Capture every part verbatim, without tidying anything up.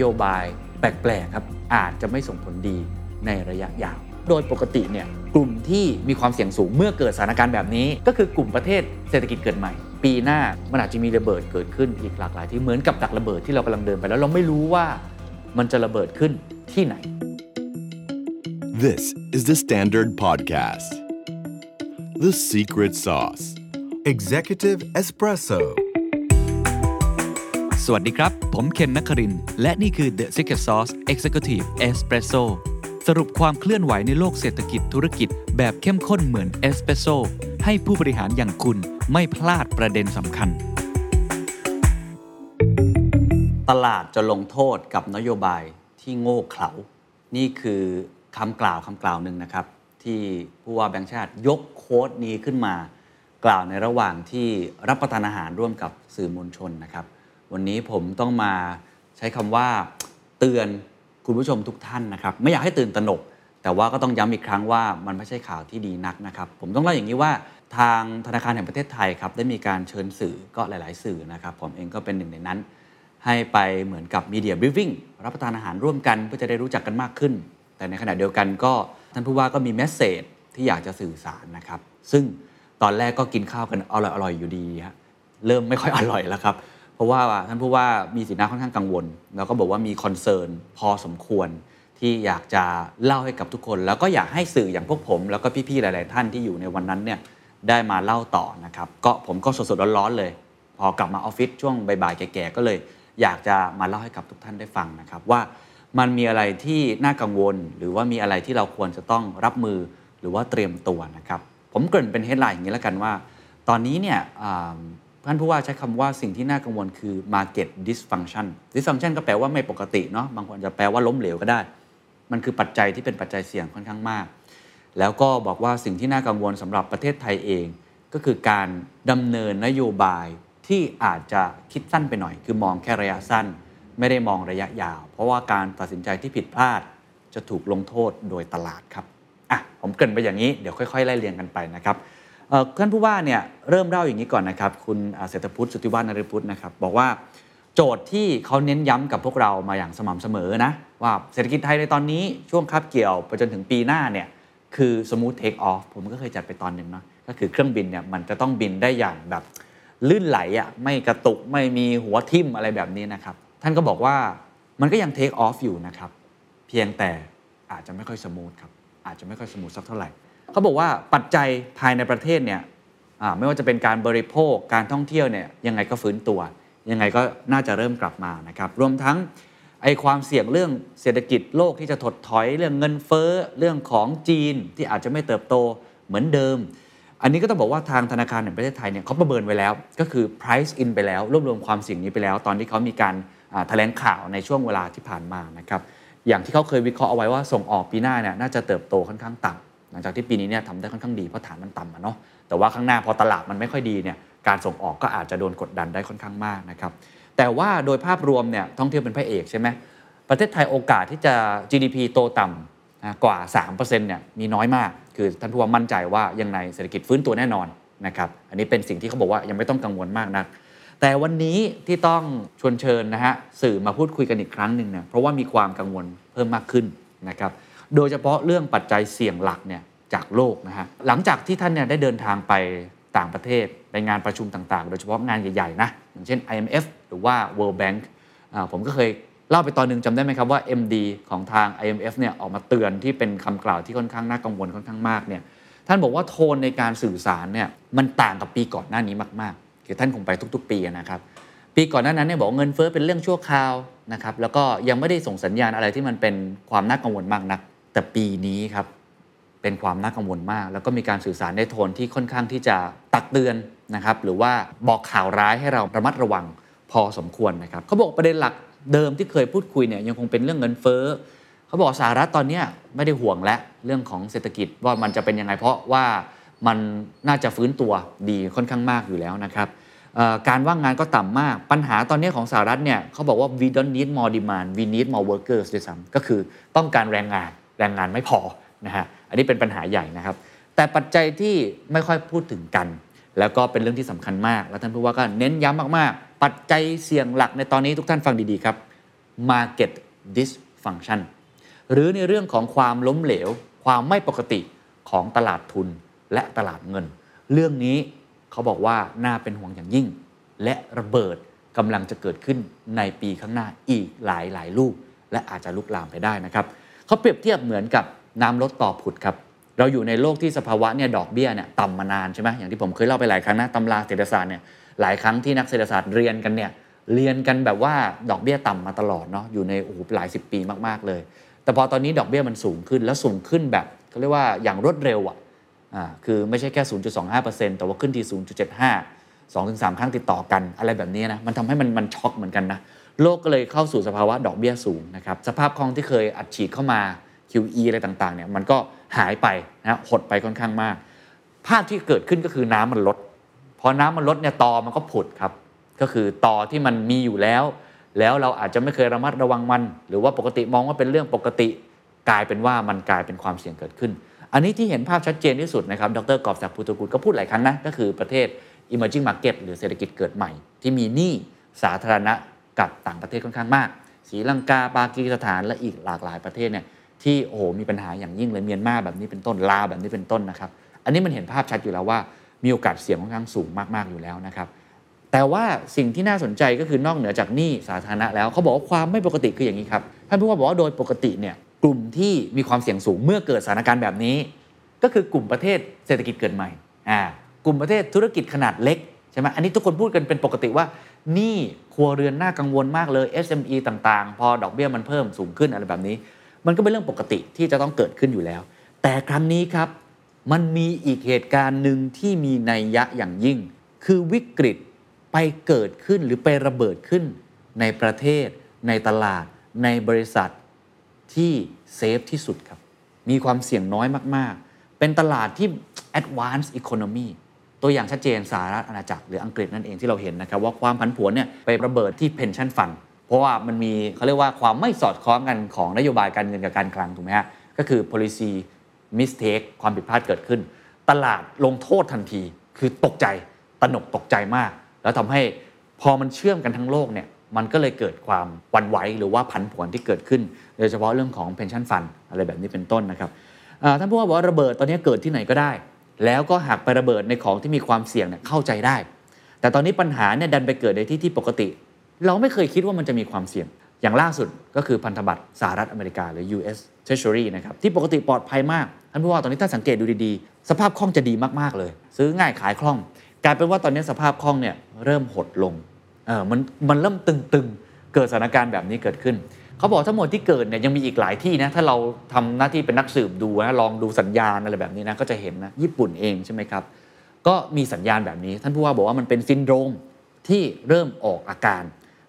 โยบายแปลกๆครับอาจจะไม่ส่งผลดีในระยะยาวโดยปกติเนี่ยกลุ่มที่มีความเสี่ยงสูงเมื่อเกิดสถานการณ์แบบนี้ก็คือกลุ่มประเทศเศรษฐกิจเกิดใหม่ปีหน้ามันอาจจะมีระเบิดเกิดขึ้นอีกหลากหลายที่เหมือนกับดักระเบิดที่เรากำลังเดินไปแล้วเราไม่รู้ว่ามันจะระเบิดขึ้นที่ไหน This is the Standard Podcast The Secret Sauce Executive Espresso สวัสดีครับผมเคนนครินทร์และนี่คือ The Secret Sauce Executive Espressoสรุปความเคลื่อนไหวในโลกเศรษฐกิจธุรกิจแบบเข้มข้นเหมือนเอสเปรสโซ่ให้ผู้บริหารอย่างคุณไม่พลาดประเด็นสำคัญตลาดจะลงโทษกับนโยบายที่โง่เขลานี่คือคำกล่าวคำกล่าวหนึ่งนะครับที่ผู้ว่าแบงก์ชาติยกโค้ดนี้ขึ้นมากล่าวในระหว่างที่รับประทานอาหารร่วมกับสื่อมวลชนนะครับวันนี้ผมต้องมาใช้คำว่าเตือนคุณผู้ชมทุกท่านนะครับไม่อยากให้ตื่นตระหนกแต่ว่าก็ต้องย้ำอีกครั้งว่ามันไม่ใช่ข่าวที่ดีนักนะครับผมต้องเล่าอย่างนี้ว่าทางธนาคารแห่งประเทศไทยครับได้มีการเชิญสื่อก็หลายๆสื่อนะครับผมเองก็เป็นหนึ่งในนั้นให้ไปเหมือนกับมีเดียบรีฟฟิ้งรับประทานอาหารร่วมกันเพื่อจะได้รู้จักกันมากขึ้นแต่ในขณะเดียวกันก็ท่านผู้ว่าก็มีเมสเสจที่อยากจะสื่อสารนะครับซึ่งตอนแรกก็กินข้าวกันอร่อยๆอยู่ดีฮะเริ่มไม่ค่อยอร่อยแล้วครับเพราะว่าท่านผู้ว่ามีสีหน้าค่อนข้างกังวลแล้วก็บอกว่ามีคอนเซิร์นพอสมควรที่อยากจะเล่าให้กับทุกคนแล้วก็อยากให้สื่ออย่างพวกผมแล้วก็พี่ๆหลายๆท่านที่อยู่ในวันนั้นเนี่ยได้มาเล่าต่อนะครับก็ผมก็สดๆร้อนๆเลยพอกลับมาออฟฟิศช่วงบ่ายๆแก่ๆก็เลยอยากจะมาเล่าให้กับทุกท่านได้ฟังนะครับว่ามันมีอะไรที่น่ากังวลหรือว่ามีอะไรที่เราควรจะต้องรับมือหรือว่าเตรียมตัวนะครับผมเกริ่นเป็นเฮดไลน์อย่างนี้แล้วกันว่าตอนนี้เนี่ยท่านผู้ว่าใช้คำว่าสิ่งที่น่ากังวลคือ market dysfunction dysfunction ก็แปลว่าไม่ปกติเนาะบางคนจะแปลว่าล้มเหลวก็ได้มันคือปัจจัยที่เป็นปัจจัยเสี่ยงค่อนข้างมากแล้วก็บอกว่าสิ่งที่น่ากังวลสำหรับประเทศไทยเองก็คือการดำเนินนโยบายที่อาจจะคิดสั้นไปหน่อยคือมองแค่ระยะสั้นไม่ได้มองระยะยาวเพราะว่าการตัดสินใจที่ผิดพลาดจะถูกลงโทษโดยตลาดครับอ่ะผมเกริ่นไปอย่างนี้เดี๋ยวค่อยๆไล่เรียงกันไปนะครับท่านผู้ว่าเนี่ยเริ่มเล่าอย่างนี้ก่อนนะครับคุณเศรษฐพุทธสุทธิวาฒนฤพุทธนะครับบอกว่าโจทย์ที่เขาเน้นย้ำกับพวกเรามาอย่างสม่ำเสมอนะว่าเศรษฐกิจไทยในตอนนี้ช่วงคาบเกี่ยวไปจนถึงปีหน้าเนี่ยคือ smooth take off ผมก็เคยจัดไปตอนหนึ่งเนาะก็คือเครื่องบินเนี่ยมันจะต้องบินได้อย่างแบบลื่นไหลอ่ะไม่กระตุกไม่มีหัวทิ่มอะไรแบบนี้นะครับท่านก็บอกว่ามันก็ยัง take off อยู่นะครับเพียงแต่อาจจะไม่ค่อย smooth ครับอาจจะไม่ค่อย smooth สักเท่าไหร่เขาบอกว่าปัจจัยภายในประเทศเนี่ยไม่ว่าจะเป็นการบริโภคการท่องเที่ยวเนี่ยยังไงก็ฟื้นตัวยังไงก็น่าจะเริ่มกลับมานะครับรวมทั้งไอ้ความเสี่ยงเรื่องเศรษฐกิจโลกที่จะถดถอยเรื่องเงินเฟ้อเรื่องของจีนที่อาจจะไม่เติบโตเหมือนเดิมอันนี้ก็ต้องบอกว่าทางธนาคารแห่งประเทศไทยเนี่ยเขาประเมินไว้แล้วก็คือ price in ไปแล้วรวบรวมความเสี่ยงนี้ไปแล้วตอนที่เขามีการแถลงข่าวในช่วงเวลาที่ผ่านมานะครับอย่างที่เขาเคยวิเคราะห์เอาไว้ว่าส่งออกปีหน้าเนี่ยน่าจะเติบโตค่อนข้างต่ำหลังจากที่ปีนี้เนี่ยทำได้ค่อนข้างดีเพราะฐานมันต่ำอะเนาะแต่ว่าข้างหน้าพอตลาดมันไม่ค่อยดีเนี่ยการส่งออกก็อาจจะโดนกดดันได้ค่อนข้างมากนะครับแต่ว่าโดยภาพรวมเนี่ยท่องเที่ยวเป็นพระเอกใช่ไหมประเทศไทยโอกาสที่จะ จี ดี พี โตต่ำกว่า สามเปอร์เซ็นต์ เนี่ยมีน้อยมากคือท่านผู้ว่ามั่นใจว่ายังไงเศรษฐกิจฟื้นตัวแน่นอนนะครับอันนี้เป็นสิ่งที่เขาบอกว่ายังไม่ต้องกังวลมากนักแต่วันนี้ที่ต้องชวนเชิญนะฮะสื่อมาพูดคุยกันอีกครั้งนึงเนี่ยเพราะว่ามีความกังวลเพิ่มมากขึ้นนะครับโดยเฉพาะเรื่องปัจจัยเสี่ยงหลักเนี่ยจากโลกนะฮะหลังจากที่ท่านเนี่ยได้เดินทางไปต่างประเทศไปงานประชุมต่างๆโดยเฉพาะงานใหญ่ๆนะอย่างเช่น ไอ เอ็ม เอฟ หรือว่า World Bank อ่าผมก็เคยเล่าไปตอนนึงจำได้ไหมครับว่า เอ็ม ดี ของทาง ไอ เอ็ม เอฟ เนี่ยออกมาเตือนที่เป็นคำกล่าวที่ค่อนข้างน่ากังวลค่อนข้างมากเนี่ยท่านบอกว่าโทนในการสื่อสารเนี่ยมันต่างกับปีก่อนหน้านี้มากๆคือท่านคงไปทุกๆปีนะครับปีก่อนหน้านั้นเนี่ยบอกเงินเฟ้อเป็นเรื่องชั่วคราวนะครับแล้วก็ยังไม่ได้ส่งสัญญาณอะไรที่มันเป็นความน่ากังวลมากนักแต่ปีนี้ครับเป็นความน่ากังวลมากแล้วก็มีการสื่อสารในโทนที่ค่อนข้างที่จะตักเตือนนะครับหรือว่าบอกข่าวร้ายให้เราระมัดระวังพอสมควรนะครับเขาบอกประเด็นหลักเดิมที่เคยพูดคุยเนี่ยยังคงเป็นเรื่องเงินเฟ้อเขาบอกสหรัฐตอนนี้ไม่ได้ห่วงแล้วเรื่องของเศรษฐกิจว่ามันจะเป็นยังไงเพราะว่ามันน่าจะฟื้นตัวดีค่อนข้างมากอยู่แล้วนะครับการว่างงานก็ต่ำมากปัญหาตอนนี้ของสหรัฐเนี่ยเขาบอกว่า we don't need more demand we need more workers ด้วยซ้ำก็คือต้องการแรงงานแรงงานไม่พอนะฮะอันนี้เป็นปัญหาใหญ่นะครับแต่ปัจจัยที่ไม่ค่อยพูดถึงกันแล้วก็เป็นเรื่องที่สำคัญมากและท่านผู้ว่าก็เน้นย้ำมากๆปัจจัยเสี่ยงหลักในตอนนี้ทุกท่านฟังดีๆครับ market dysfunction หรือในเรื่องของความล้มเหลวความไม่ปกติของตลาดทุนและตลาดเงินเรื่องนี้เขาบอกว่าน่าเป็นห่วงอย่างยิ่งและระเบิดกำลังจะเกิดขึ้นในปีข้างหน้าอีกหลายหลายลูกและอาจจะลุกลามไปได้นะครับเขาเปรียบเทียบเหมือนกับน้ำลดต่อผุดครับเราอยู่ในโลกที่สภาวะเนี่ยดอกเบี้ยเนี่ยต่ำมานานใช่ไหมอย่างที่ผมเคยเล่าไปหลายครั้งนะตำราเศรษฐศาสตร์เนี่ยหลายครั้งที่นักเศรษฐศาสตร์เรียนกันเนี่ยเรียนกันแบบว่าดอกเบี้ยต่ำมาตลอดเนาะอยู่ในโอ้โหหลายสิบปีมากๆเลยแต่พอตอนนี้ดอกเบี้ยมันสูงขึ้นแล้วสูงขึ้นแบบเขาเรียกว่าอย่างรวดเร็วอ่ะอ่าคือไม่ใช่แค่ ศูนย์จุดสองห้าเปอร์เซ็นต์ แต่ว่าขึ้นที่ ศูนย์จุดเจ็ดห้า สองถึงสาม ครั้งติดต่อกันอะไรแบบนี้นะมันทำให้มันมันช็อกเหมือนกันนะโลกก็เลยเข้าสู่สภาวะดอกเบี้ยสูงนะครับสภาพคล่องที่เคยอัดฉีดเข้ามา คิว อี อะไรต่างๆเนี่ยมันก็หายไปนะหดไปค่อนข้างมากภาพที่เกิดขึ้นก็คือน้ำมันลดพอน้ำมันลดเนี่ยตอมันก็ผุดครับก็คือตอที่มันมีอยู่แล้วแล้วเราอาจจะไม่เคยระมัดระวังมันหรือว่าปกติมองว่าเป็นเรื่องปกติกลายเป็นว่ามันกลายเป็นความเสี่ยงเกิดขึ้นอันนี้ที่เห็นภาพชัดเจนที่สุดนะครับดร.กอบศักดิ์ภูตกูลก็พูดหลายครั้งนะก็คือประเทศ emerging market หรือเศรษฐกิจเกิดใหม่ที่มีหนี้สาธารณะกับต่างประเทศค่อนข้างมากศรีลังกาปากีสถานและอีกหลากหลายประเทศเนี่ยที่โอ้โหมีปัญหาอย่างยิ่งเลยเมียนมาแบบนี้เป็นต้นลาวแบบนี้เป็นต้นนะครับอันนี้มันเห็นภาพชัดอยู่แล้วว่ามีโอกาสเสี่ยงค่อนข้างสูงมากๆอยู่แล้วนะครับแต่ว่าสิ่งที่น่าสนใจก็คือนอกเหนือจากหนี้สาธารณะแล้วเขาบอกว่าความไม่ปกติคืออย่างนี้ครับท่านผู้ว่าบอกว่าโดยปกติเนี่ยกลุ่มที่มีความเสี่ยงสูงเมื่อเกิดสถานการณ์แบบนี้ก็คือกลุ่มประเทศเศรษฐกิจเกิดใหม่อ่ากลุ่มประเทศธุรกิจขนาดเล็กใช่ไหมอันนี้ทุกคนพูดกันเป็นปกติว่าหนี้ครัวเรือนน่ากังวลมากเลย เอส เอ็ม อี ต่างๆพอดอกเบี้ยมันเพิ่มสูงขึ้นอะไรแบบนี้มันก็เป็นเรื่องปกติที่จะต้องเกิดขึ้นอยู่แล้วแต่ครั้งนี้ครับมันมีอีกเหตุการณ์นึงที่มีนัยยะอย่างยิ่งคือวิกฤตไปเกิดขึ้นหรือไประเบิดขึ้นในประเทศในตลาดในบริษัทที่เซฟที่สุดครับมีความเสี่ยงน้อยมากๆเป็นตลาดที่ advanced economy ตัวอย่างชัดเจนสหรัฐอาณาจักรหรืออังกฤษนั่นเองที่เราเห็นนะครับว่าความผันผวนเนี่ยไประเบิดที่ pension fund เพราะว่ามันมีเขาเรียกว่าความไม่สอดคล้องกันของนโยบายการเงินกับการคลังถูกไหมฮะก็คือ policy mistake ความผิดพลาดเกิดขึ้นตลาดลงโทษทันทีคือตกใจตระหนกตกใจมากแล้วทำให้พอมันเชื่อมกันทั้งโลกเนี่ยมันก็เลยเกิดความหวั่นไหวหรือว่าผันผวนที่เกิดขึ้นโดยเฉพาะเรื่องของ pension fund อะไรแบบนี้เป็นต้นนะครับท่านผู้ว่าบอกว่าระเบิดตอนนี้เกิดที่ไหนก็ได้แล้วก็หากไประเบิดในของที่มีความเสี่ยงเนี่ยเข้าใจได้แต่ตอนนี้ปัญหาเนี่ยดันไปเกิดในที่ที่ปกติเราไม่เคยคิดว่ามันจะมีความเสี่ยงอย่างล่าสุดก็คือพันธบัตรสหรัฐอเมริกาหรือ ยู เอส Treasury นะครับที่ปกติปลอดภัยมากท่านผู้ว่าตอนนี้ถ้าสังเกตดูดีๆสภาพคล่องจะดีมากๆเลยซื้อง่ายขายคล่องกลายเป็นว่าตอนนี้สภาพคล่องเนี่ยเริ่มหดลงเออมันมันเริ่มตึงๆเกิดสถานการณ์แบบนี้เกิดขึ้นเขาบอกทั้งหมดที่เกิดเนี่ยยังมีอีกหลายที่นะถ้าเราทำหน้าที่เป็นนักสืบดูนะลองดูสัญญาณอะไรแบบนี้นะก็จะเห็นนะญี่ปุ่นเองใช่ไหมครับก็มีสัญญาณแบบนี้ท่านผู้ว่าบอกว่ามันเป็นซินโดรมที่เริ่มออกอาการ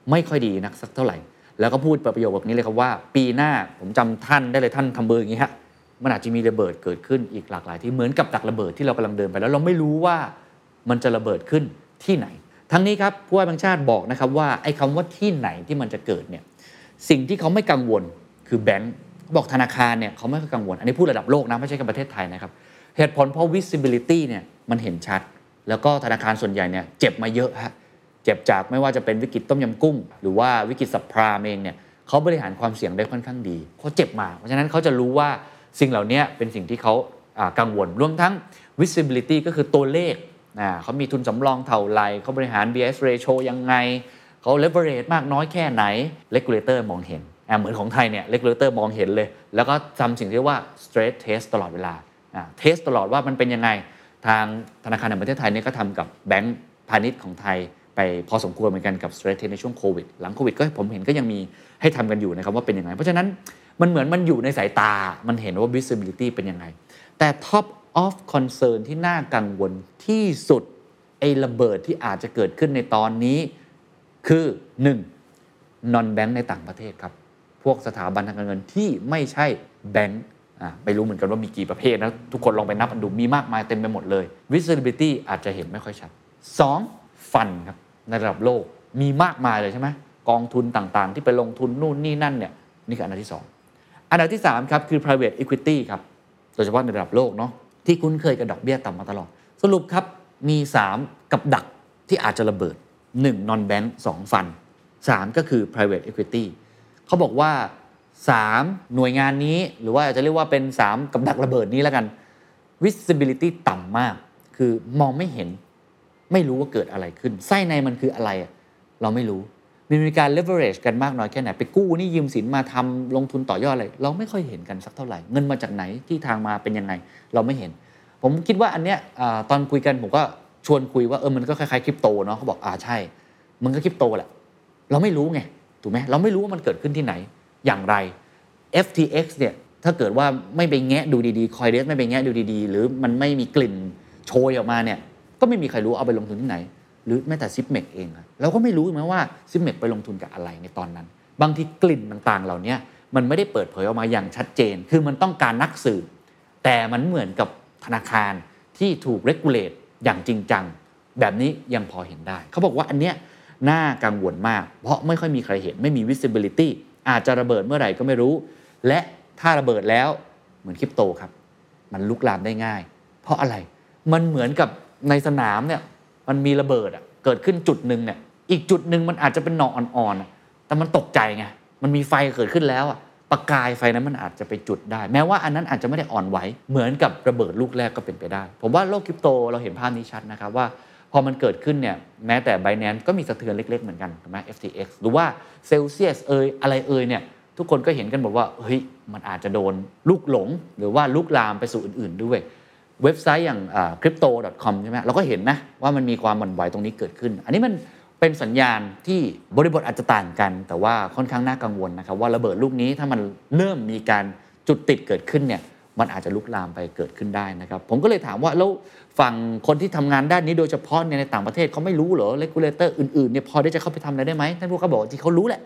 ไม่ค่อยดีนักสักเท่าไหร่แล้วก็พูดประโยคแบบนี้เลยครับว่าปีหน้าผมจำท่านได้เลยท่านทำเบอร์อย่างนี้ฮะมันอาจจะมีระเบิดเกิดขึ้นอีกหลากหลายที่เหมือนกับดักระเบิดที่เรากำลังเดินไปแล้วเราไม่รู้ว่ามันจะระเบิดขึ้นที่ไหนทั้งนี้ครับผู้ว่าแบงค์ชาติบอกนะครับว่าไอ้คำว่าที่ไหนที่มันจะเกิดเนี่ยสิ่งที่เขาไม่กังวลคือแบงค์บอกธนาคารเนี่ยเขาไม่ค่อยกังวลอันนี้พูดระดับโลกนะไม่ใช่แค่ประเทศไทยนะครับเหตุผลเพราะ visibility เนี่ยมันเห็นชัดแล้วก็ธนาคารส่วนใหญ่เนี่ยเจ็บมาเยอะฮะเจ็บจากไม่ว่าจะเป็นวิกฤตต้มยำกุ้งหรือว่าวิกฤตซับไพรม์เองเนี่ยเขาบริหารความเสี่ยงได้ค่อนข้างดีเขาเจ็บมาเพราะฉะนั้นเขาจะรู้ว่าสิ่งเหล่านี้เป็นสิ่งที่เขากังวลรวมทั้ง visibility ก็คือตัวเลขเขามีทุนสำรองเท่าไรเขาบริหาร บี เอส ratio ยังไงเขา leverage มากน้อยแค่ไหน regulator มองเห็นเหมือนของไทยเนี่ย regulator มองเห็นเลยแล้วก็ทำสิ่งที่เรียกว่า stress test ตลอดเวลา test ตลอดว่ามันเป็นยังไงทางธนาคารแห่งประเทศไทยเนี่ยก็ทำกับแบงก์พาณิชย์ของไทยไปพอสมควรเหมือนกันกับ stress test ในช่วงโควิดหลังโควิดก็ผมเห็นก็ยังมีให้ทำกันอยู่นะครับว่าเป็นยังไงเพราะฉะนั้นมันเหมือนมันอยู่ในสายตามันเห็นว่า visibility เป็นยังไงแต่ top of concern ที่น่ากังวลที่สุดไอ้ระเบิดที่อาจจะเกิดขึ้นในตอนนี้คือ หนึ่ง non bank ในต่างประเทศครับพวกสถาบันทางการเงินที่ไม่ใช่แบงก์อ่าไปรู้เหมือนกันว่ามีกี่ประเภทนะทุกคนลองไปนับดูมีมากมายเต็มไปหมดเลย visibility อาจจะเห็นไม่ค่อยชัด สอง fund ครับในระดับโลกมีมากมายเลยใช่ไหมกองทุนต่างๆที่ไปลงทุนนู่นนี่นั่นเนี่ยนี่คืออันดับที่ สอง อันดับที่ สาม ครับคือ private equity ครับโดยเฉพาะในระดับโลกเนาะที่คุ้นเคยกับดอกเบี้ยต่ำมาตลอดสรุปครับมีสามกับดักที่อาจจะระเบิดหนึ่ง non bank สอง fund สามก็คือ private equity เขาบอกว่าสามหน่วยงานนี้หรือว่าอาจจะเรียกว่าเป็นสามกับดักระเบิดนี้แล้วกัน visibility ต่ำมากคือมองไม่เห็นไม่รู้ว่าเกิดอะไรขึ้นไส้ในมันคืออะไรเราไม่รู้มีการ leverage กันมากน้อยแค่ไหนไปกู้นี่ยืมสินมาทำลงทุนต่อยอดอะไรเราไม่ค่อยเห็นกันสักเท่าไหร่เงินมาจากไหนที่ทางมาเป็นยังไงเราไม่เห็นผมคิดว่าอันเนี้ยตอนคุยกันผมก็ชวนคุยว่าเออมันก็คล้ายๆคริปโตเนาะเขาบอกอ่าใช่มันก็คริปโตแหละเราไม่รู้ไงถูกไหมเราไม่รู้ว่ามันเกิดขึ้นที่ไหนอย่างไร เอฟ ที เอ็กซ์ เนี่ยถ้าเกิดว่าไม่ไปแงะดูดีๆ Coinbase ไม่ไปแงะดูดีๆหรือมันไม่มีกลิ่นโชยออกมาเนี่ยก็ไม่มีใครรู้เอาไปลงทุนที่ไหนหรือแม้แต่ เอส ไอ เอ็ม อี ซี เองอะเราก็ไม่รู้เหมือนว่า เอส ไอ เอ็ม อี ซี ไปลงทุนกับอะไรในตอนนั้นบางทีกลิ่นต่างๆเหล่านี้มันไม่ได้เปิดเผยออกมาอย่างชัดเจนคือมันต้องการนักสืบแต่มันเหมือนกับธนาคารที่ถูกเรกูเลตอย่างจริงจังแบบนี้ยังพอเห็นได้เขาบอกว่าอันเนี้ยน่ากังวลมากเพราะไม่ค่อยมีใครเห็นไม่มี visibility อาจจะระเบิดเมื่อไหร่ก็ไม่รู้และถ้าระเบิดแล้วเหมือนคริปโตครับมันลุกลามได้ง่ายเพราะอะไรมันเหมือนกับในสนามเนี่ยมันมีระเบิดอ่ะเกิดขึ้นจุดนึงเนี่ยอีกจุดนึงมันอาจจะเป็นหนองอ่อนๆแต่มันตกใจไงมันมีไฟเกิดขึ้นแล้วอ่ะประกายไฟนั้นมันอาจจะไปจุดได้แม้ว่าอันนั้นอาจจะไม่ได้อ่อนไหวเหมือนกับระเบิดลูกแรกก็เป็นไปได้ผมว่าโลกคริปโตเราเห็นภาพนี้ชัดนะครับว่าพอมันเกิดขึ้นเนี่ยแม้แต่ Binance ก็มีสะเทือนเล็กๆเหมือนกันถูกมั้ย เอฟ ที เอ็กซ์ หรือว่า Celsius เอ่ยอะไรเอ่ยเนี่ยทุกคนก็เห็นกันบอกว่าเฮ้ยมันอาจจะโดนลูกหลงหรือว่าลุกลามไปสู่อื่นๆด้วยเว็บไซต์อย่าง คริปโต ดอท คอม ใช่ไหมเราก็เห็นนะว่ามันมีความหวั่นไหวตรงนี้เกิดขึ้นอันนี้มันเป็นสัญญาณที่บริบทอาจจะต่างกันแต่ว่าค่อนข้างน่ากังวลนะครับว่าระเบิดลูกนี้ถ้ามันเริ่มมีการจุดติดเกิดขึ้นเนี่ยมันอาจจะลุกลามไปเกิดขึ้นได้นะครับผมก็เลยถามว่าแล้วฝั่งคนที่ทำงานด้านนี้โดยเฉพาะในต่างประเทศเขาไม่รู้เหรอเรกูเลเตอร์อื่นๆเนี่ยพอได้จะเข้าไปทำอะไรได้ไหมท่านผู้เขาบอกจริงเขารู้แหล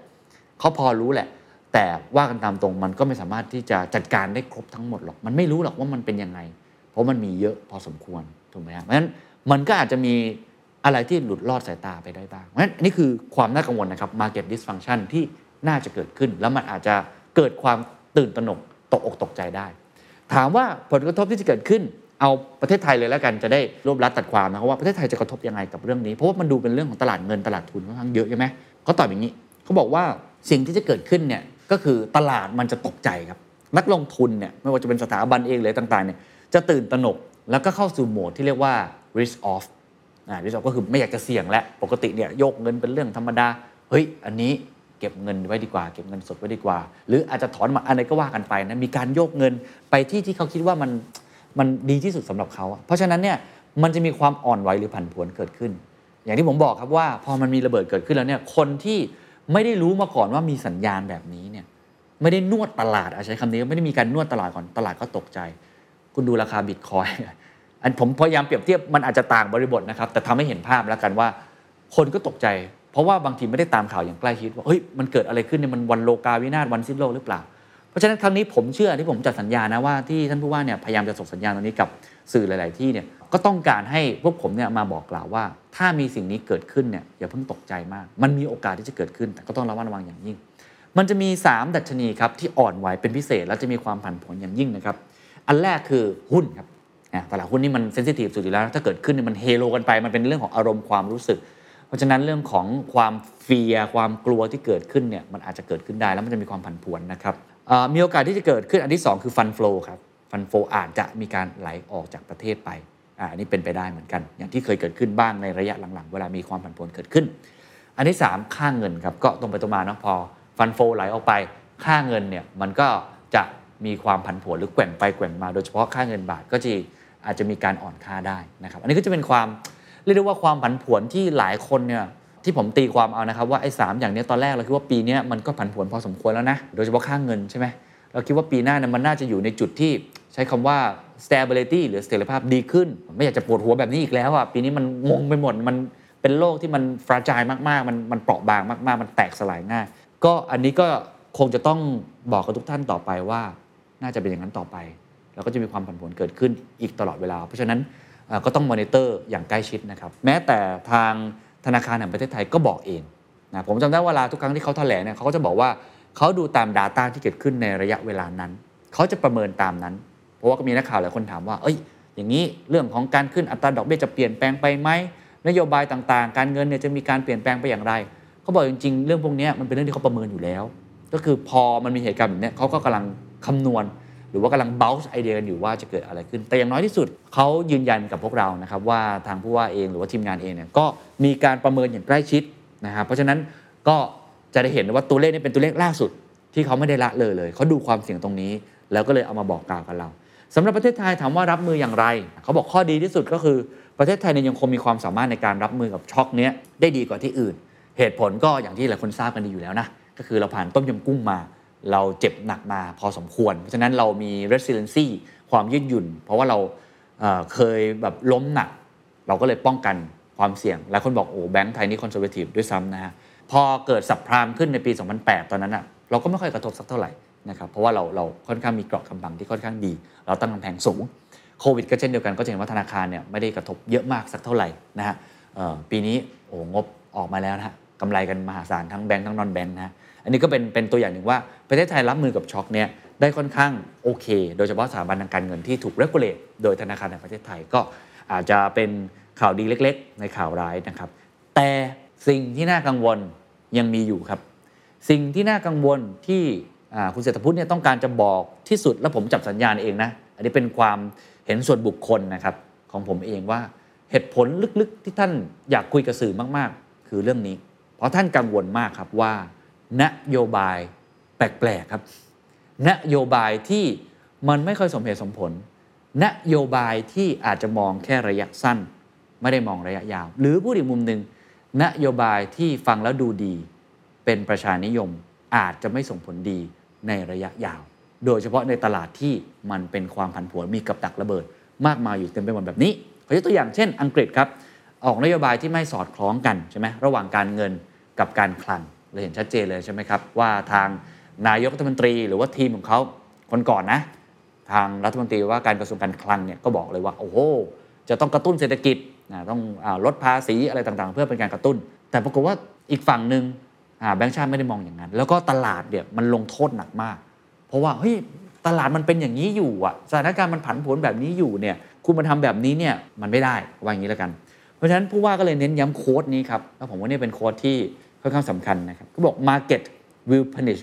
ะเขาพอรู้แหละแต่ว่ากันตามตรงมันก็ไม่สามารถที่จะจัดการได้ครบทั้งหมดหรอกมันไม่รู้หรอกว่ามันเป็นยังไงเพราะมันมีเยอะพอสมควรถูกไหมครับเพราะฉะนั้นมันก็อาจจะมีอะไรที่หลุดลอดสายตาไปได้บ้างเพราะฉะนั้นนี่คือความน่ากังวลนะครับ market dysfunction ที่น่าจะเกิดขึ้นแล้วมันอาจจะเกิดความตื่นตระหนกตกอกตกใจได้ถามว่าผลกระทบที่จะเกิดขึ้นเอาประเทศไทยเลยแล้วกันจะได้รวบรัดตัดความนะครับว่าประเทศไทยจะกระทบยังไงกับเรื่องนี้เพราะว่ามันดูเป็นเรื่องของตลาดเงินตลาดทุนค่อนข้างเยอะใช่ไหมเขาตอบอย่างนี้เขาบอกว่าสิ่งที่จะเกิดขึ้นเนี่ยก็คือตลาดมันจะตกใจครับนักลงทุนเนี่ยไม่ว่าจะเป็นสถาบันเองหรือต่างๆเนี่ยจะตื่นตระหนกแล้วก็เข้าสู่โหมดที่เรียกว่า risk off อ่า risk off ก็คือไม่อยากจะเสี่ยงแล้วปกติเนี่ยโยกเงินเป็นเรื่องธรรมดาเฮ้ยอันนี้เก็บเงินไว้ดีกว่าเก็บเงินสดไว้ดีกว่าหรืออาจจะถอนมาอะไรก็ว่ากันไปนะมีการโยกเงินไปที่ที่เขาคิดว่ามันมันดีที่สุดสำหรับเขาเพราะฉะนั้นเนี่ยมันจะมีความอ่อนไหวหรือผันผวนเกิดขึ้นอย่างที่ผมบอกครับว่าพอมันมีระเบิดเกิดขึ้นแล้วเนี่ยคนที่ไม่ได้รู้มาก่อนว่ามีสัญญาณแบบนี้เนี่ยไม่ได้นวดตลาดอาจจะใช้คำนี้ไม่ได้มีการนวดตลาดก่อนตลาดก็ตกใจคุณดูราคาบิตคอยน์อันผมพยายามเปรียบเทียบมันอาจจะต่างบริบทนะครับแต่ทำให้เห็นภาพแล้วกันว่าคนก็ตกใจเพราะว่าบางทีไม่ได้ตามข่าวอย่างใกล้ชิดว่าเฮ้ยมันเกิดอะไรขึ้นเนี่ยมันวันโลกาวินาศวันสิ้นโลกหรือเปล่าเพราะฉะนั้นครั้งนี้ผมเชื่อที่ผมจัดสัญญานะว่าที่ท่านผู้ว่าเนี่ยพยายามจะส่งสัญญาณตรงนี้กับสื่อหลายๆที่เนี่ยก็ต้องการให้พวกผมเนี่ยมาบอกกล่าวว่าถ้ามีสิ่งนี้เกิดขึ้นเนี่ยอย่าเพิ่งตกใจมากมันมีโอกาสที่จะเกิดขึ้นแต่ก็ต้องระมัดระวังอย่างยิ่งมันจะมีสามดัชนีครับที่อ่อนไหวเป็นพิเศษและจะมีความผันผวนอย่างยิ่งนะครับอันแรกคือหุ้นครับตลาดหุ้นนี่มันเซนซิทีฟสุดอยู่แล้วถ้าเกิดขึ้นมันเฮโลกันไปมันเป็นเรื่องของอารมณ์ความรู้สึกเพราะฉะนั้นเรื่องของความเฟียความกลัวที่เกิดขึ้นเนี่ยมันอาจจะเกิดขึ้นได้แล้วมันจะมีความผันผวนนะครับมีโอกาสที่จะเกิดขึ้นอันที่สองคือฟันโฟลครับฟันโฟอาจจะมีการไหลออกจากประเทศไปอ่านี่เป็นไปได้เหมือนกันอย่างที่เคยเกิดขึ้นบ้างในระยะหลังๆเวลามีความผันผวนเกิดขึ้นอันที่สามค่าเงินครับก็ตรงไปตรงมาเนาะพอฟันโฟไหลออกไปค่าเงินเนี่ยมันก็จะมีความผันผวนหรือแกว่งไปแกว่งมาโดยเฉพาะค่าเงินบาทก็จะอาจจะมีการอ่อนค่าได้นะครับอันนี้ก็จะเป็นความเรียกได้ว่าความผันผวนที่หลายคนเนี่ยที่ผมตีความเอานะครับว่าไอ้สามอย่างนี้ตอนแรกเราคิดว่าปีนี้มันก็ผันผวนพอสมควรแล้วนะโดยเฉพาะค่าเงินใช่ไหมเราคิดว่าปีหน้าเนี่ยมันน่าจะอยู่ในจุดที่ใช้คำว่า stability หรือเสถียรภาพดีขึ้นไม่อยากจะปวดหัวแบบนี้อีกแล้วอ่ะปีนี้มันงงไปหมดมันเป็นโลกที่มัน fragile มากๆมันมันเปราะบางมากๆมันแตกสลายง่ายก็อันนี้ก็คงจะต้องบอกกับทุกท่านต่อไปว่าน่าจะเป็นอย่างนั้นต่อไปแล้วก็จะมีความผันผวนเกิดขึ้นอีกตลอดเวลาเพราะฉะนั้นก็ต้องมอนิเตอร์อย่างใกล้ชิดนะครับแม้แต่ทางธนาคารแห่งประเทศไทยก็บอกเองนะผมจำได้เวลาทุกครั้งที่เขาแถลงเนี่ยเขาก็จะบอกว่าเขาดูตาม data ที่เกิดขึ้นในระยะเวลานั้นเขาจะประเมินตามนั้นเพราะว่าก็มีนักข่าวหลายคนถามว่าเอ้ยอย่างนี้เรื่องของการขึ้นอัตราดอกเบี้ยจะเปลี่ยนแปลงไปไหมนโยบายต่างๆการเงินเนี่ยจะมีการเปลี่ยนแปลงไปอย่างไรเขาบอกจริงๆเรื่องพวกนี้มันเป็นเรื่องที่เขาประเมินอยู่แล้ว ก็คือพอมันมีเหตุการณ์แบบนี้เขาก็กำลังคำนวณหรือว่ากำลัง bounce ไอเดียกันอยู่ว่าจะเกิดอะไรขึ้นแต่อย่างน้อยที่สุดเขายืนยันกับพวกเรานะครับว่าทางผู้ว่าเองหรือว่าทีมงานเองเนี่ยก็มีการประเมินอย่างใกล้ชิดนะครับเพราะฉะนั้นก็จะได้เห็นว่าตัวเลขนี้เป็นตัวเลขล่าสุดที่เขาไม่ได้ละเลยเลยเขาดูความเสี่ยงตรงนี้แล้วก็เลยเอามาบอกกล่าวกับเราสำหรับประเทศไทยถามว่ารับมืออย่างไรเขาบอกข้อดีที่สุดก็คือประเทศไทยเนี่ยยังคงมีความสามารถในการรับมือกับช็อคนี้ได้ดีกว่าที่อื่นเหตุผลก็อย่างที่หลายคนทราบกันดีอยู่แล้วนะก็คือเราผ่านต้มยำกุ้งมาเราเจ็บหนักมาพอสมควรเพราะฉะนั้นเรามี resiliency ความยืดหยุ่นเพราะว่าเรา เอ่อ เคยแบบล้มหนักเราก็เลยป้องกันความเสี่ยงหลายคนบอกโอ้แบงก์ไทยนี่ conservative ด้วยซ้ำนะฮะพอเกิดซับไพรม์ขึ้นในปีสองพันแปดตอนนั้นอ่ะเราก็ไม่ค่อยกระทบสักเท่าไหร่นะครับเพราะว่าเราเราค่อนข้างมีเกราะกำบังที่ค่อนข้างดีเราตั้งกำแพงสูงโควิดก็เช่นเดียวกันก็จะเห็นว่าธนาคารเนี่ยไม่ได้กระทบเยอะมากสักเท่าไหร่นะฮะปีนี้โอ้งบออกมาแล้วนะฮะกำไรกันมหาศาลทั้งแบงก์ทั้งนอนแบงก์นะอันนี้ก็เป็นเป็นตัวอย่างหนึ่งว่าประเทศไทยรับมือกับช็อคเนี่ยได้ค่อนข้างโอเคโดยเฉพาะสถาบันทางการเงินที่ถูกเรกูเลตโดยธนาคารแห่งประเทศไทยก็อาจจะเป็นข่าวดีเล็กๆในข่าวร้ายนะครับแต่สิ่งที่น่ากังวลยังมีอยู่ครับสิ่งที่น่ากังวลที่คุณเศรษฐพุทธเนี่ยต้องการจะบอกที่สุดและผมจับสัญญาณเองนะอันนี้เป็นความเห็นส่วนบุคคลนะครับของผมเองว่าเหตุผลลึกๆที่ท่านอยากคุยกับสื่อมากๆคือเรื่องนี้เพราะท่านกังวลมากครับว่านโยบายแปลกๆครับนโยบายที่มันไม่ค่อยสมเหตุสมผลนโยบายที่อาจจะมองแค่ระยะสั้นไม่ได้มองระยะยาวหรือพูดอีกมุมนึงนโยบายที่ฟังแล้วดูดีเป็นประชานิยมอาจจะไม่ส่งผลดีในระยะยาวโดยเฉพาะในตลาดที่มันเป็นความผันผวนมีกับดักระเบิดมากมายอยู่เต็มไปหมดแบบนี้ขอยกตัวอย่างเช่นอังกฤษครับออกนโยบายที่ไม่สอดคล้องกันใช่ไหมระหว่างการเงินกับการคลังเราเห็นชัดเจนเลยใช่ไหมครับว่าทางนายกรัฐมนตรีหรือว่าทีมของเขาคนก่อนนะทางรัฐมนตรีว่าการกระทรวงการคลังเนี่ยก็บอกเลยว่าโอ้โหจะต้องกระตุ้นเศรษฐกิจต้องลดภาษีอะไรต่างๆเพื่อเป็นการกระตุ้นแต่ปรากฏว่าอีกฝั่งนึงแบงก์ชาติไม่ได้มองอย่างนั้นแล้วก็ตลาดเนี่ยมันลงโทษหนักมากเพราะว่าเฮ้ยตลาดมันเป็นอย่างนี้อยู่อะสถานการณ์มันผันผวนแบบนี้อยู่เนี่ยคุณมาทำแบบนี้เนี่ยมันไม่ได้ว่าอย่างนี้แล้วกันเพราะฉะนั้นผู้ว่าก็เลยเน้นย้ำโค้ดนี้ครับแล้วผมว่านี่เป็นโค้ดที่ค่อนข้างสำคัญนะครับก็บอก market will punish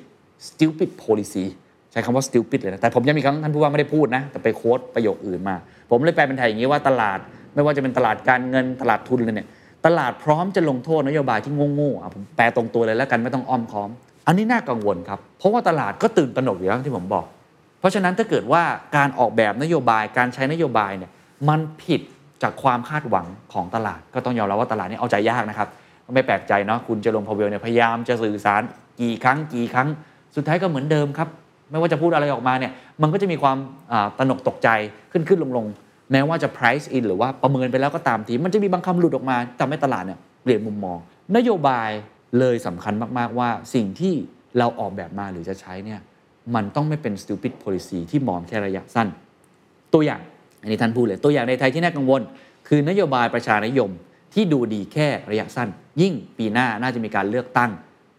stupid policy ใช้คำว่า stupid เลยนะแต่ผมยังมีครั้งท่านผู้ว่าไม่ได้พูดนะแต่ไปโค้ดประโยคอื่นมาผมเลยแปลเป็นไทยอย่างนี้ว่าตลาดไม่ว่าจะเป็นตลาดการเงินตลาดทุนเลยเนี่ยตลาดพร้อมจะลงโทษนโยบายที่โง่ๆอ่ะผมแปลตรงตัวเลยแล้วกันไม่ต้องอ้อมค้อมอันนี้น่ากังวลครับเพราะว่าตลาดก็ตื่นตระหนกอยู่แล้วที่ผมบอกเพราะฉะนั้นถ้าเกิดว่าการออกแบบนโยบายการใช้นโยบายเนี่ยมันผิดจากความคาดหวังของตลาดก็ต้องยอมรับว่าตลาดนี่เอาใจยากนะครับไม่แปลกใจเนาะคุณเจอร์โรม พาเวลเนี่ยพยายามจะสื่อสารกี่ครั้งกี่ครั้งสุดท้ายก็เหมือนเดิมครับไม่ว่าจะพูดอะไรออกมาเนี่ยมันก็จะมีความตระหนกตกใจขึ้นขึ้นลงลงแม้ว่าจะ price in หรือว่าประเมินไปแล้วก็ตามทีมันจะมีบางคำหลุดออกมาทำให้ตลาดเนี่ยเปลี่ยนมุมมองนโยบายเลยสำคัญมากๆว่าสิ่งที่เราออกแบบมาหรือจะใช้เนี่ยมันต้องไม่เป็น stupid policy ที่มองแค่ระยะสั้นตัวอย่างอันนี้ท่านพูดเลยตัวอย่างในไทยที่น่ากังวลคือนโยบายประชานิยมที่ดูดีแค่ระยะสั้นยิ่งปีหน้าน่าจะมีการเลือกตั้ง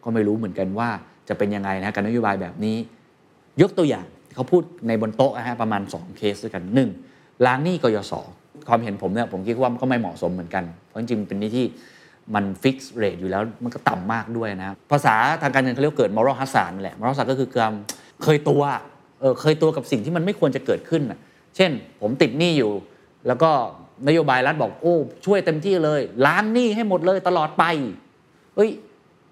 ก็ไม่รู้เหมือนกันว่าจะเป็นยังไงนะการนโยบายแบบนี้ยกตัวอย่างเขาพูดในบนโต๊ะนะฮะประมาณสองเคสด้วยกันหนึ่งล้างหนี้กยศความเห็นผมเนี่ยผมคิดว่ามันก็ไม่เหมาะสมเหมือนกันเพราะจริงๆเป็นหนี้ที่มันฟิกซ์เรทอยู่แล้วมันก็ต่ำมากด้วยนะภาษาทางการเงินเขาเรียกเกิดมอรัลฮัสซานแหละมอรัลฮัสซานก็คือการเคยตัวเออเคยตัวกับสิ่งที่มันไม่ควรจะเกิดขึ้นนะเช่นผมติดหนี้อยู่แล้วก็นโยบายรัฐบอกโอ้ช่วยเต็มที่เลยล้างหนี้ให้หมดเลยตลอดไปเอ้ย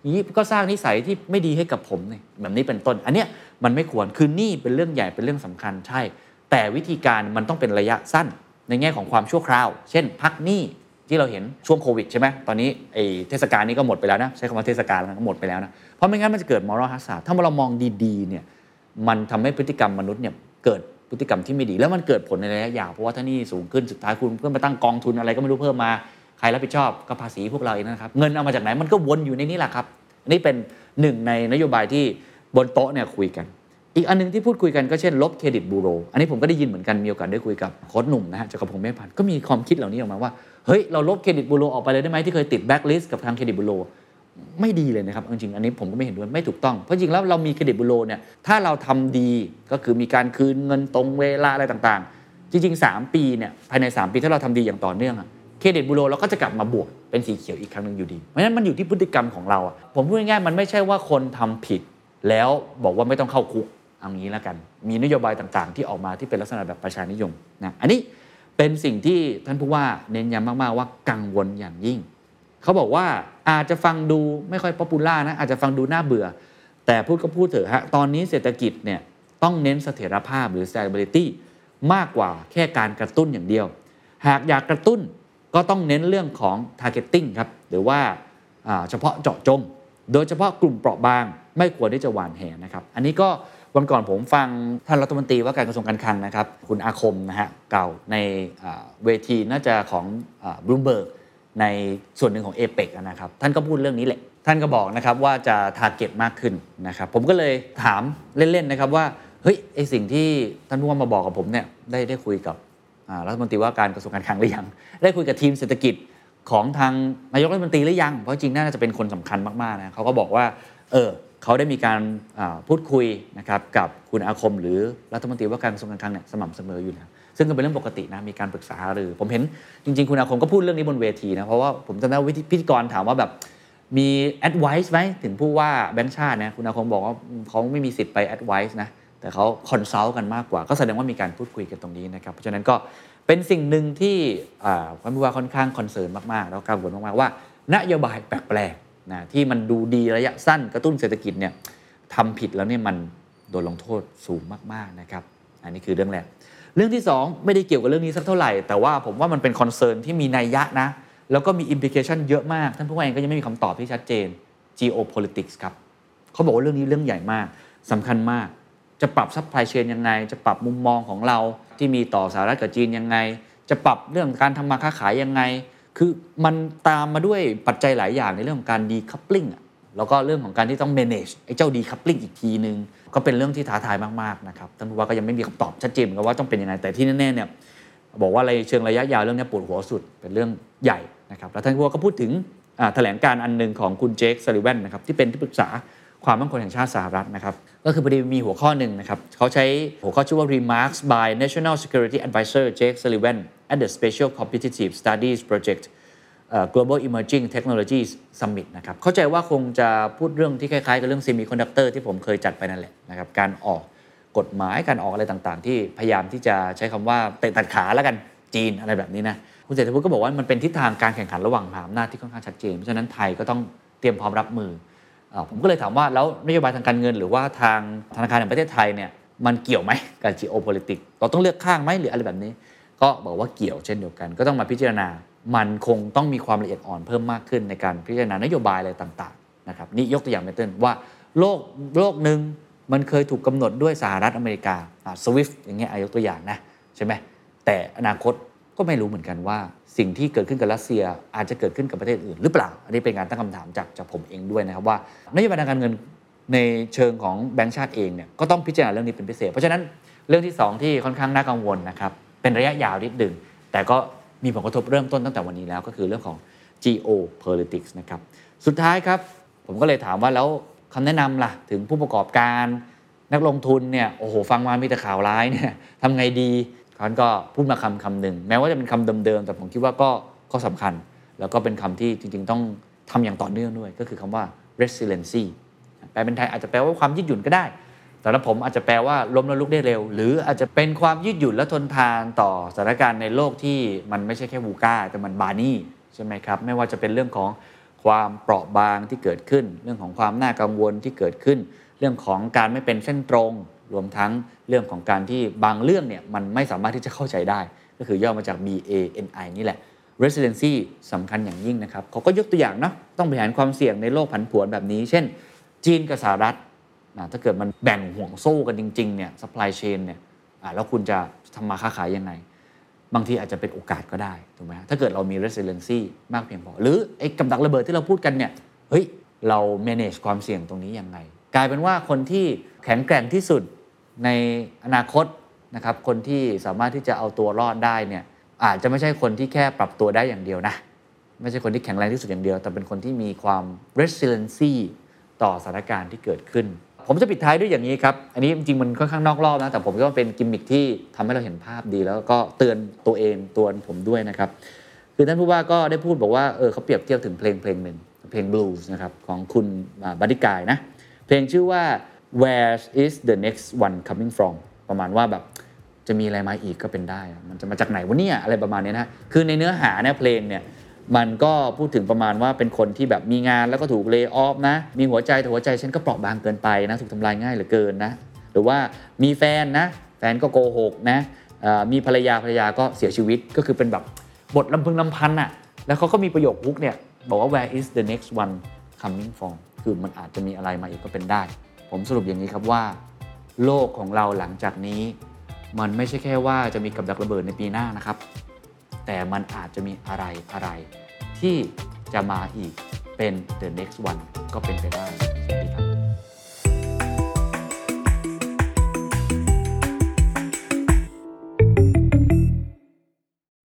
นี่ก็สร้างนิสัยที่ไม่ดีให้กับผมเนี่ยแบบนี้เป็นต้นอันเนี้ยมันไม่ควรคือหนี้เป็นเรื่องใหญ่เป็นเรื่องสำคัญใช่แต่วิธีการมันต้องเป็นระยะสั้นในแง่ของความชั่วคราวเช่นพักหนี้ที่เราเห็นช่วงโควิดใช่ไหมตอนนี้ไอ้เทศกาลนี้ก็หมดไปแล้วนะใช้คำว่าเทศกาลก็หมดไปแล้วนะเพราะไม่งั้นมันจะเกิดมอรัลฮัสซาร์ดถ้าเรามองดีๆเนี่ยมันทำให้พฤติกรรมมนุษย์เนี่ยเกิดพฤติกรรมที่ไม่ดีแล้วมันเกิดผลในระยะยาวเพราะว่าถ้าหนี้สูงขึ้นสุดท้ายคุณเพิ่มมาตั้งกองทุนอะไรก็ไม่รู้เพิ่มมาใครรับผิดชอบก็ภาษีพวกเราเองนะครับเงินเอามาจากไหนมันก็วนอยู่ในนี้แหละครับนี่เป็นหนึ่งในนโยบายที่บนโต๊ะเนี่ยคุยกันอีกอันนึงที่พูดคุยกันก็เช่นลบเครดิตบูโรอันนี้ผมก็ได้ยินเหมือนกันมีโอกาสได้คุยกับโค้ชหนุ่มนะฮะจากกระผมเมฆพันธ์ก็มีความคิดเหล่านี้ออกมาว่าเฮ้ยเราลบเครดิตบูโรออกไปเลยได้ไหมที่เคยติดแบ็คลิสต์กับทางเครดิตบูโรไม่ดีเลยนะครับจริงๆอันนี้ผมก็ไม่เห็นด้วยไม่ถูกต้องเพราะจริงแล้วเรามีเครดิตบูโรเนี่ยถ้าเราทำดีก็คือมีการคืนเงินตรงเวลาอะไรต่างๆจริงๆสามปีเนี่ยภายในสามปีถ้าเราทำดีอย่างต่อเนื่องเครดิตบูโรเราก็จะกลับมาบวกเป็นสีเขียวอีกครั้งนึงอยู่ดีเพราะฉะนั้นมันอยู่ที่พฤติกรรมของเราผมพูดง่ายๆมันไม่ใช่ว่าคนทำผิด แล้วบอกว่าไม่ต้องเข้าคุกเอางี้แล้วกันมีนโยบายต่างๆที่ออกมาที่เป็นลักษณะแบบประชานิยมนะอันนี้เป็นสิ่งที่ท่านผู้ว่าเน้นย้ำมากๆว่ากังวลอย่างยิ่งเขาบอกว่าอาจจะฟังดูไม่ค่อยป๊อปปูล่านะอาจจะฟังดูน่าเบื่อแต่พูดก็พูดเถอะฮะตอนนี้เศรษฐกิจเนี่ยต้องเน้นเสถียรภาพหรือ stability มากกว่าแค่การกระตุ้นอย่างเดียวหากอยากกระตุ้นก็ต้องเน้นเรื่องของ targeting ครับหรือว่าเฉพาะเจาะจงโดยเฉพาะกลุ่มเปราะบางไม่ควรที่จะหว่านแหนะครับอันนี้ก็วันก่อนผมฟังท่านรัฐมนตรีว่าการกระทรวงการคลังนะครับคุณอาคมนะฮะเก่าในเวทีน่าจะของบลูมเบิร์กในส่วนหนึ่งของ เอเปก นะครับท่านก็พูดเรื่องนี้แหละท่านก็บอกนะครับว่าจะ target มากขึ้นนะครับผมก็เลยถามเล่นๆนะครับว่าเฮ้ยไอสิ่งที่ท่านผู้ว่ามาบอกกับผมเนี่ยได้ได้คุยกับรัฐมนตรีว่าการกระทรวงการคลังหรือยังได้คุยกับทีมเศรษฐกิจของทางนายกรัฐมนตรีหรือยังเพราะจริงน่าจะเป็นคนสำคัญมากๆนะเขาก็บอกว่าเออเขาได้มีการพูดคุยนะครับกับคุณอาคมหรือรัฐมนตรีว่าการกระทรวงการคลังเนี่ยสม่ำเสมออยู่แล้วซึ่งก็เป็นเรื่องปกตินะมีการปรึกษาหารือผมเห็นจริงๆคุณอาคมก็พูดเรื่องนี้บนเวทีนะเพราะว่าผมจำได้ว่าพิธีกรถามว่าแบบมี advice ไหมถึงผู้ว่าแบงก์ชาตินะคุณอาคมบอกว่าเขาไม่มีสิทธิ์ไป advice นะแต่เขา consult กันมากกว่าก็แสดงว่ามีการพูดคุยกันตรงนี้นะครับเพราะฉะนั้นก็เป็นสิ่งหนึ่งที่คุณผู้ว่าค่อนข้างคอนเซิร์นมากๆแล้วกังวลมากๆว่านโยบายแปลกๆนะที่มันดูดีระยะสั้นกระตุ้นเศรษฐกิจเนี่ยทำผิดแล้วเนี่ยมันโดนลงโทษสูงมากๆนะครับอันนี้คือเรื่องแรกเรื่องที่สองไม่ได้เกี่ยวกับเรื่องนี้สักเท่าไหร่แต่ว่าผมว่ามันเป็นคอนเซิร์นที่มีนัยยะนะแล้วก็มีอิมพลิเคชันเยอะมากท่านผู้ว่าเองก็ยังไม่มีคำตอบที่ชัดเจน geopolitics ครับเขาบอกว่าเรื่องนี้เรื่องใหญ่มากสำคัญมากจะปรับซัพพลายเชนยังไงจะปรับมุมมองของเราที่มีต่อสหรัฐกับจีนยังไงจะปรับเรื่องการทำมาค้าขายยังไงคือมันตามมาด้วยปัจจัยหลายอย่างในเรื่องของการดีคัพลิ่งอ่ะแล้วก็เรื่องของการที่ต้อง manage ไอ้เจ้าดีคัพลิ่งอีกทีนึงก็เป็นเรื่องที่ท้าทายมากๆนะครับท่านผู้ว่าก็ยังไม่มีคำตอบชัดเจนเหมือนกันว่าต้องเป็นยังไงแต่ที่แน่ๆเนี่ยบอกว่าในเชิงระยะยาวเรื่องนี้ปวดหัวสุดเป็นเรื่องใหญ่นะครับแล้วท่านผู้ว่าก็พูดถึงแถลงการอันนึงของคุณเจคซัลลิแวนนะครับที่เป็นที่ปรึกษาความมั่นคงแห่งชาติสหรัฐนะครับก็คือพอดีมีหัวข้อหนึ่งนะครับเขาใช้หัวข้อชื่อว่า Remarks by National Security Advisor Jake Sullivan at the Special Competitive Studies Project uh, Global Emerging Technologies Summit นะครับเข้าใจว่าคงจะพูดเรื่องที่คล้ายๆกับเรื่อง Semiconductor ที่ผมเคยจัดไปนั่นแหละนะครับการออกกฎหมายการออกอะไรต่างๆที่พยายามที่จะใช้คำว่าเตะตัดขาแล้วกันจีนอะไรแบบนี้นะคุณเศรษฐวุฒิก็บอกว่ามันเป็นทิศทางการแข่งขันระหว่างมหาอำนาจที่ค่อนข้างชัดเจนเพราะฉะนั้นไทยก็ต้องเตรียมพร้อมรับมือผมก็เลยถามว่าแล้วนโยบายทางการเงินหรือว่าทางธนาคารแห่งประเทศไทยเนี่ยมันเกี่ยวไหมกับ geopolitics เราต้องเลือกข้างไหมหรืออะไรแบบนี้ก็บอกว่าเกี่ยวเช่นเดียวกันก็ต้องมาพิจารณามันคงต้องมีความละเอียดอ่อนเพิ่มมากขึ้นในการพิจารณานโยบายอะไรต่างๆนะครับนี่ยกตัวอย่างเป็นต้นว่าโลกโลกนึงมันเคยถูกกำหนดด้วยสหรัฐอเมริกา สวิฟต์ อย่างเงี้ยยกตัวอย่างนะใช่ไหมแต่อนาคตก็ไม่รู้เหมือนกันว่าสิ่งที่เกิดขึ้นกับรัสเซียอาจจะเกิดขึ้นกับประเทศอื่นหรือเปล่าอันนี้เป็นการตั้งคำถามจากจากผมเองด้วยนะครับว่านโยบายทางการเงินในเชิงของแบงก์ชาติเองเนี่ยก็ต้องพิจารณาเรื่องนี้เป็นพิเศษเพราะฉะนั้นเรื่องที่สองที่ค่อนข้างน่ากังวลนะครับเป็นระยะยาวนิดนึงแต่ก็มีผลกระทบเริ่มต้นตั้งแต่วันนี้แล้วก็คือเรื่องของ geopolitics นะครับสุดท้ายครับผมก็เลยถามว่าแล้วคำแนะนำล่ะถึงผู้ประกอบการนักลงทุนเนี่ยโอ้โหฟังมามีแต่ข่าวร้ายเนี่ยทำไงดีท่านก็พูดมาคำคำหนึ่งแม้ว่าจะเป็นคำเดิมๆแต่ผมคิดว่าก็ก็สำคัญแล้วก็เป็นคำที่จริงๆต้องทำอย่างต่อเนื่องด้วยก็คือคำว่า resiliency แปลเป็นไทยอาจจะแปลว่าความยืดหยุ่นก็ได้สำหรับผมอาจจะแปลว่าล้มแล้วลุกได้เร็วหรืออาจจะเป็นความยืดหยุ่นและทนทานต่อสถานการณ์ในโลกที่มันไม่ใช่แค่วูก้าแต่มันบานี่ใช่ไหมครับไม่ว่าจะเป็นเรื่องของความเปราะบางที่เกิดขึ้นเรื่องของความน่ากังวลที่เกิดขึ้นเรื่องของการไม่เป็นเส้นตรงรวมทั้งเรื่องของการที่บางเรื่องเนี่ยมันไม่สามารถที่จะเข้าใจได้ก็คือย่อมาจาก บานี่ นี่แหละ resiliency สำคัญอย่างยิ่งนะครับเขาก็ยกตัวอย่างเนาะต้องบริหารความเสี่ยงในโลกผันผวนแบบนี้เช่นจีนกับสหรัฐนะถ้าเกิดมันแบ่งห่วงโซ่กันจริงๆเนี่ย supply chain เนี่ยแล้วคุณจะทำมาค้าขายยังไงบางทีอาจจะเป็นโอกาสก็ได้ถูกไหมถ้าเกิดเรามี resiliency มากเพียงพอหรือไอ้กำลังระเบิดที่เราพูดกันเนี่ยเฮ้ยเรา manage ความเสี่ยงตรงนี้ยังไงกลายเป็นว่าคนที่แข็งแกร่งที่สุดในอนาคตนะครับคนที่สามารถที่จะเอาตัวรอดได้เนี่ยอาจจะไม่ใช่คนที่แค่ปรับตัวได้อย่างเดียวนะไม่ใช่คนที่แข็งแรงที่สุดอย่างเดียวแต่เป็นคนที่มีความ resiliency ต่อสถานการณ์ที่เกิดขึ้นผมจะปิดท้ายด้วยอย่างนี้ครับอันนี้จริงๆมันค่อนข้างนอกรอบนะแต่ผมคิดว่าเป็นกิมมิคที่ทำให้เราเห็นภาพดีแล้วก็เตือนตัวเองตัวผมด้วยนะครับคือท่านผู้ว่าก็ได้พูดบอกว่าเออเขาเปรียบเทียบถึงเพลงเพลงหนึ่งเพลง blues นะครับของคุณบัดดี้กายนะ เพลงชื่อว่า Where is the next one coming from ประมาณว่าแบบจะมีอะไรมาอีกก็เป็นได้มันจะมาจากไหนวะเนี่ยอะไรประมาณนี้นะคือในเนื้อหาเนี่ยเพลงเนี่ยมันก็พูดถึงประมาณว่าเป็นคนที่แบบมีงานแล้วก็ถูกเลย์ออฟนะมีหัวใจแต่หัวใจฉันก็เปราะบางเกินไปนะถูกทำลายง่ายเหลือเกินนะหรือว่ามีแฟนนะแฟนก็โกหกนะมีภรรยาภรรยาก็เสียชีวิตก็คือเป็นแบบบทลำพึงลำพันอ่ะแล้วเขาก็มีประโยคฮุกเนี่ยบอกว่า where is the next one coming from คือมันอาจจะมีอะไรมาอีกก็เป็นได้ผมสรุปอย่างนี้ครับว่าโลกของเราหลังจากนี้มันไม่ใช่แค่ว่าจะมีกับดักระเบิดในปีหน้านะครับแต่มันอาจจะมีอะไรอะไรที่จะมาอีกเป็น the next one ก็เป็นไปได้